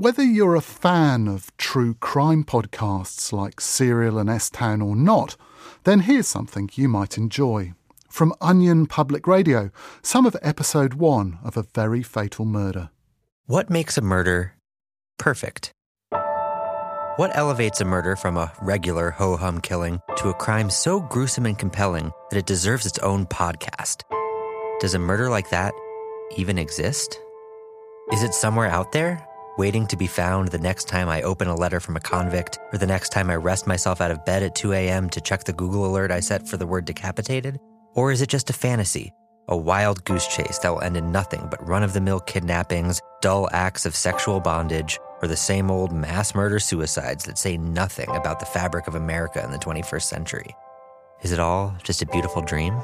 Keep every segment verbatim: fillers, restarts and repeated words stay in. Whether you're a fan of true crime podcasts like Serial and S-Town or not, then here's something you might enjoy. From Onion Public Radio, some of episode one of A Very Fatal Murder. What makes a murder perfect? What elevates a murder from a regular ho-hum killing to a crime so gruesome and compelling that it deserves its own podcast? Does a murder like that even exist? Is it somewhere out there? Waiting to be found the next time I open a letter from a convict, or the next time I rest myself out of bed at two a.m. to check the Google alert I set for the word decapitated? Or is it just a fantasy, a wild goose chase that will end in nothing but run-of-the-mill kidnappings, dull acts of sexual bondage, or the same old mass murder suicides that say nothing about the fabric of America in the twenty-first century? Is it all just a beautiful dream?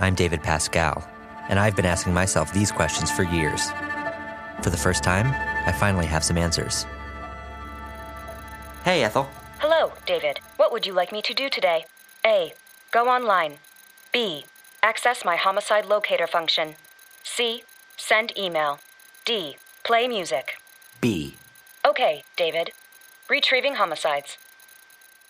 I'm David Pascal, and I've been asking myself these questions for years. For the first time, I finally have some answers. Hey, Ethel. Hello, David. What would you like me to do today? A. Go online. B. Access my homicide locator function. C. Send email. D. Play music. B. Okay, David. Retrieving homicides.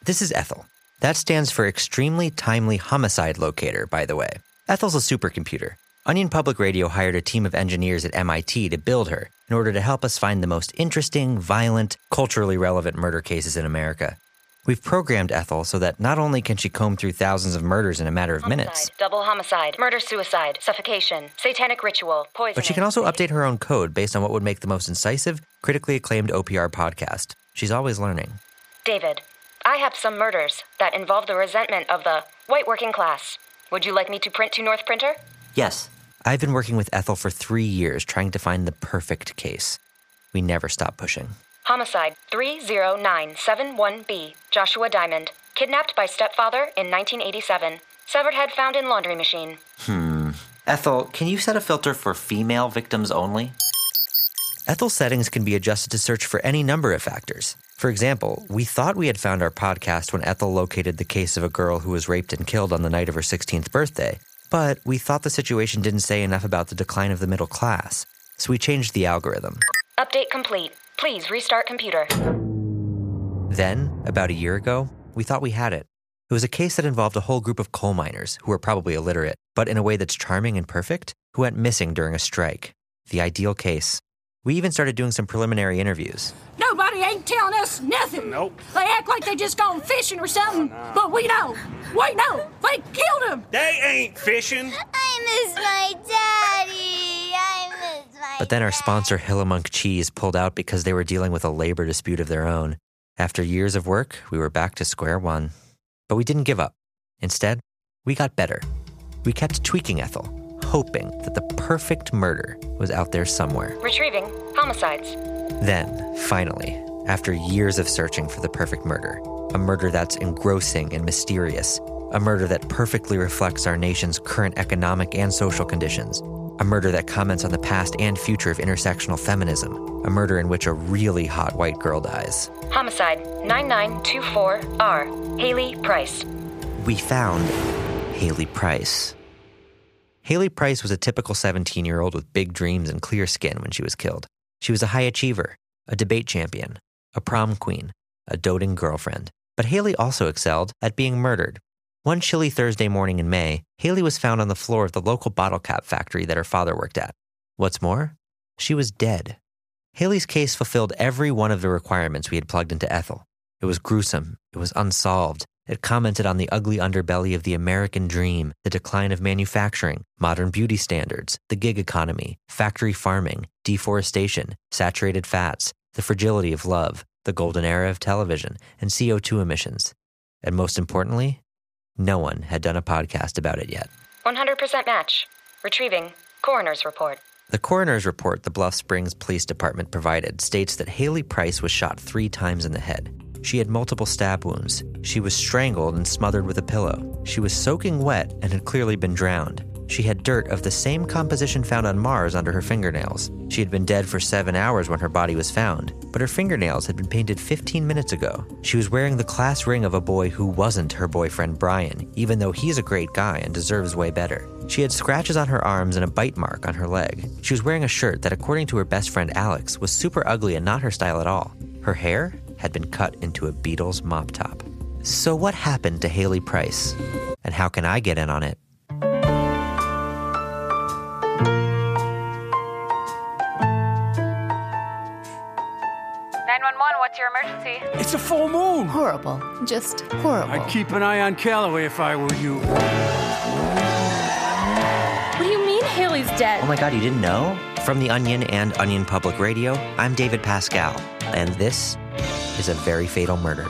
This is Ethel. That stands for Extremely Timely Homicide Locator, by the way. Ethel's a supercomputer. Onion Public Radio hired a team of engineers at M I T to build her in order to help us find the most interesting, violent, culturally relevant murder cases in America. We've programmed Ethel so that not only can she comb through thousands of murders in a matter of homicide, minutes, double homicide, murder-suicide, suffocation, satanic ritual, poisoning, but she can also update her own code based on what would make the most incisive, critically acclaimed O P R podcast. She's always learning. David, I have some murders that involve the resentment of the white working class. Would you like me to print to North Printer? Yes. I've been working with Ethel for three years trying to find the perfect case. We never stop pushing. Homicide three oh nine seven one B, Joshua Diamond. Kidnapped by stepfather in nineteen eighty-seven. Severed head found in laundry machine. Hmm. Ethel, can you set a filter for female victims only? Ethel's settings can be adjusted to search for any number of factors. For example, we thought we had found our podcast when Ethel located the case of a girl who was raped and killed on the night of her sixteenth birthday. But we thought the situation didn't say enough about the decline of the middle class, so we changed the algorithm. Update complete. Please restart computer. Then, about a year ago, we thought we had it. It was a case that involved a whole group of coal miners who were probably illiterate, but in a way that's charming and perfect, who went missing during a strike. The ideal case. We even started doing some preliminary interviews. Nobody ain't telling us nothing. Nope. They act like they just gone fishing or something, oh, no. But we know. We know. They killed him. They ain't fishing. I miss my daddy. I miss my But then our sponsor, Hillamonk Cheese, pulled out because they were dealing with a labor dispute of their own. After years of work, we were back to square one. But we didn't give up. Instead, we got better. We kept tweaking Ethel, hoping that the perfect murder was out there somewhere. Retrieving homicides. Then, finally, after years of searching for the perfect murder, a murder that's engrossing and mysterious, a murder that perfectly reflects our nation's current economic and social conditions, a murder that comments on the past and future of intersectional feminism, a murder in which a really hot white girl dies. Homicide nine nine two four R, Haley Price. We found Haley Price. Haley Price was a typical seventeen-year-old with big dreams and clear skin when she was killed. She was a high achiever, a debate champion, a prom queen, a doting girlfriend. But Haley also excelled at being murdered. One chilly Thursday morning in May, Haley was found on the floor of the local bottle cap factory that her father worked at. What's more, she was dead. Haley's case fulfilled every one of the requirements we had plugged into Ethel. It was gruesome. It was unsolved. It commented on the ugly underbelly of the American dream, the decline of manufacturing, modern beauty standards, the gig economy, factory farming, deforestation, saturated fats, the fragility of love, the golden era of television, and C O two emissions. And most importantly, no one had done a podcast about it yet. one hundred percent match. Retrieving coroner's report. The coroner's report the Bluff Springs Police Department provided states that Haley Price was shot three times in the head. She had multiple stab wounds. She was strangled and smothered with a pillow. She was soaking wet and had clearly been drowned. She had dirt of the same composition found on Mars under her fingernails. She had been dead for seven hours when her body was found, but her fingernails had been painted fifteen minutes ago. She was wearing the class ring of a boy who wasn't her boyfriend Brian, even though he's a great guy and deserves way better. She had scratches on her arms and a bite mark on her leg. She was wearing a shirt that, according to her best friend Alex, was super ugly and not her style at all. Her hair had been cut into a Beatles mop top. So what happened to Haley Price? And how can I get in on it? What's your emergency? It's a full moon. Horrible. Just horrible. I'd keep an eye on Calloway if I were you. What do you mean Haley's dead? Oh my God, you didn't know? From The Onion and Onion Public Radio, I'm David Pascal, and this is A Very Fatal Murder.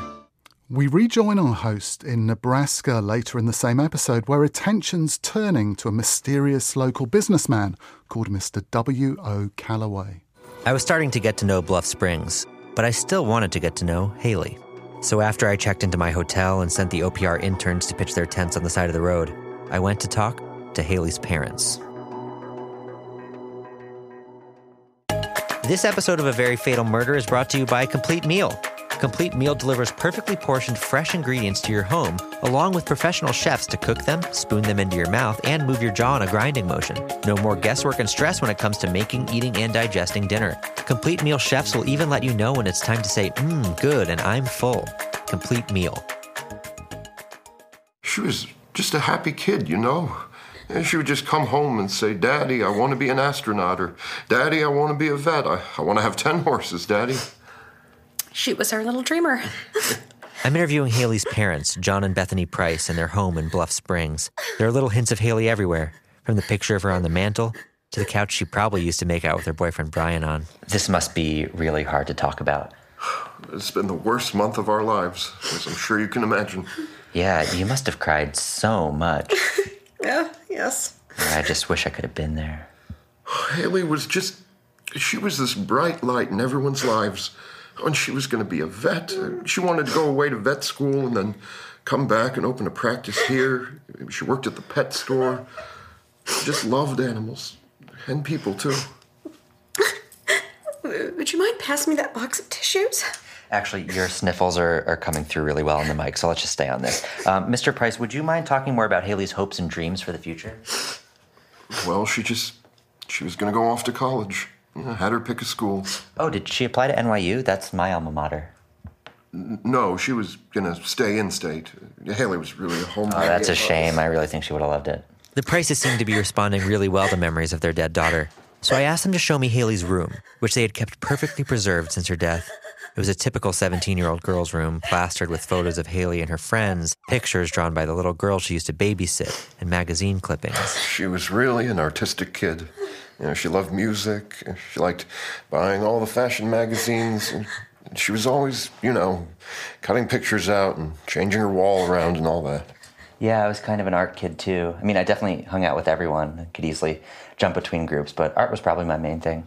We rejoin our host in Nebraska later in the same episode, where attention's turning to a mysterious local businessman called Mister W O. Calloway. I was starting to get to know Bluff Springs, but I still wanted to get to know Haley. So after I checked into my hotel and sent the O P R interns to pitch their tents on the side of the road, I went to talk to Haley's parents. This episode of A Very Fatal Murder is brought to you by Complete Meal. Complete Meal delivers perfectly portioned fresh ingredients to your home, along with professional chefs to cook them, spoon them into your mouth, and move your jaw in a grinding motion. No more guesswork and stress when it comes to making, eating, and digesting dinner. Complete Meal chefs will even let you know when it's time to say, mmm, good, and I'm full. Complete Meal. She was just a happy kid, you know? And she would just come home and say, Daddy, I want to be an astronaut, or Daddy, I want to be a vet. I, I want to have ten horses, Daddy. She was our little dreamer. I'm interviewing Haley's parents, John and Bethany Price, in their home in Bluff Springs. There are little hints of Haley everywhere, from the picture of her on the mantle to the couch she probably used to make out with her boyfriend Brian on. This must be really hard to talk about. It's been the worst month of our lives, as I'm sure you can imagine. Yeah, you must have cried so much. Yeah, yes. I just wish I could have been there. Haley was just, she was this bright light in everyone's lives. And she was going to be a vet. She wanted to go away to vet school and then come back and open a practice here. She worked at the pet store. She just loved animals. And people, too. Would you mind passing me that box of tissues? Actually, your sniffles are, are coming through really well on the mic, so let's just stay on this. Um, Mister Price, would you mind talking more about Haley's hopes and dreams for the future? Well, she just... she was going to go off to college. I had her pick a school. Oh, did she apply to N Y U? That's my alma mater. No, she was going to stay in-state. Haley was really a homemaker. Oh, that's a shame. I really think she would have loved it. The Prices seemed to be responding really well to memories of their dead daughter. So I asked them to show me Haley's room, which they had kept perfectly preserved since her death. It was a typical seventeen-year-old girl's room, plastered with photos of Haley and her friends, pictures drawn by the little girl she used to babysit, and magazine clippings. She was really an artistic kid. You know, she loved music, and she liked buying all the fashion magazines, and she was always, you know, cutting pictures out and changing her wall around and all that. Yeah, I was kind of an art kid, too. I mean, I definitely hung out with everyone. I could easily jump between groups, but art was probably my main thing.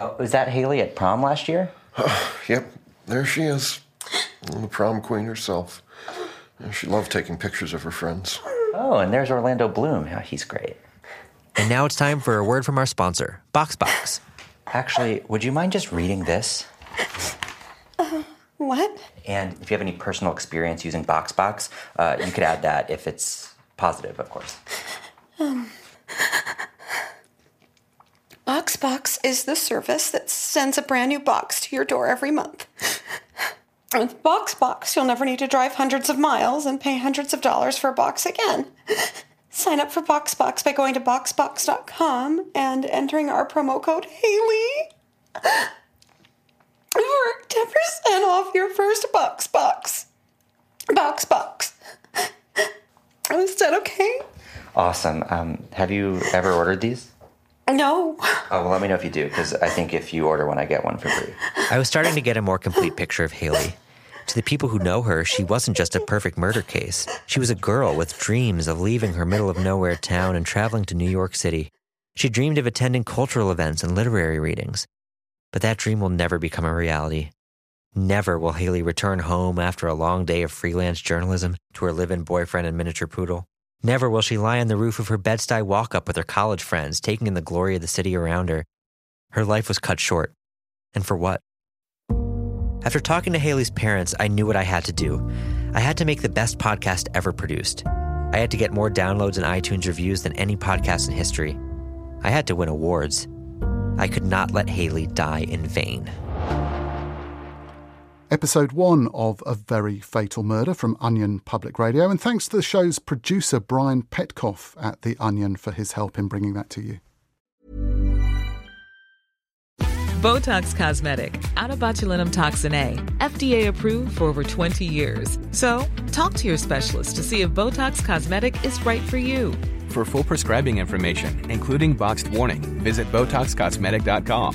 Oh, was that Haley at prom last year? Uh, yep, there she is, the prom queen herself. She loved taking pictures of her friends. Oh, and there's Orlando Bloom. Oh, he's great. And now it's time for a word from our sponsor, Box Box. Actually, would you mind just reading this? Uh, what? And if you have any personal experience using Box Box, uh, you could add that if it's positive, of course. Um, Box Box is the service that sends a brand new box to your door every month. With Box Box, you'll never need to drive hundreds of miles and pay hundreds of dollars for a box again. Sign up for Box Box by going to box box dot com and entering our promo code Haley for ten percent off your first Box Box. Box Box. Is that okay? Awesome. Um, have you ever ordered these? No. Oh, well, let me know if you do, because I think if you order one, I get one for free. I was starting to get a more complete picture of Haley. To the people who know her, she wasn't just a perfect murder case. She was a girl with dreams of leaving her middle-of-nowhere town and traveling to New York City. She dreamed of attending cultural events and literary readings, but that dream will never become a reality. Never will Haley return home after a long day of freelance journalism to her live-in boyfriend and miniature poodle. Never will she lie on the roof of her Bed-Stuy walk-up with her college friends, taking in the glory of the city around her. Her life was cut short. And for what? After talking to Haley's parents, I knew what I had to do. I had to make the best podcast ever produced. I had to get more downloads and iTunes reviews than any podcast in history. I had to win awards. I could not let Haley die in vain. Episode one of A Very Fatal Murder from Onion Public Radio. And thanks to the show's producer, Brian Petkoff at The Onion, for his help in bringing that to you. Botox Cosmetic, out of botulinum toxin A, F D A approved for over twenty years. So, talk to your specialist to see if Botox Cosmetic is right for you. For full prescribing information, including boxed warning, visit Botox Cosmetic dot com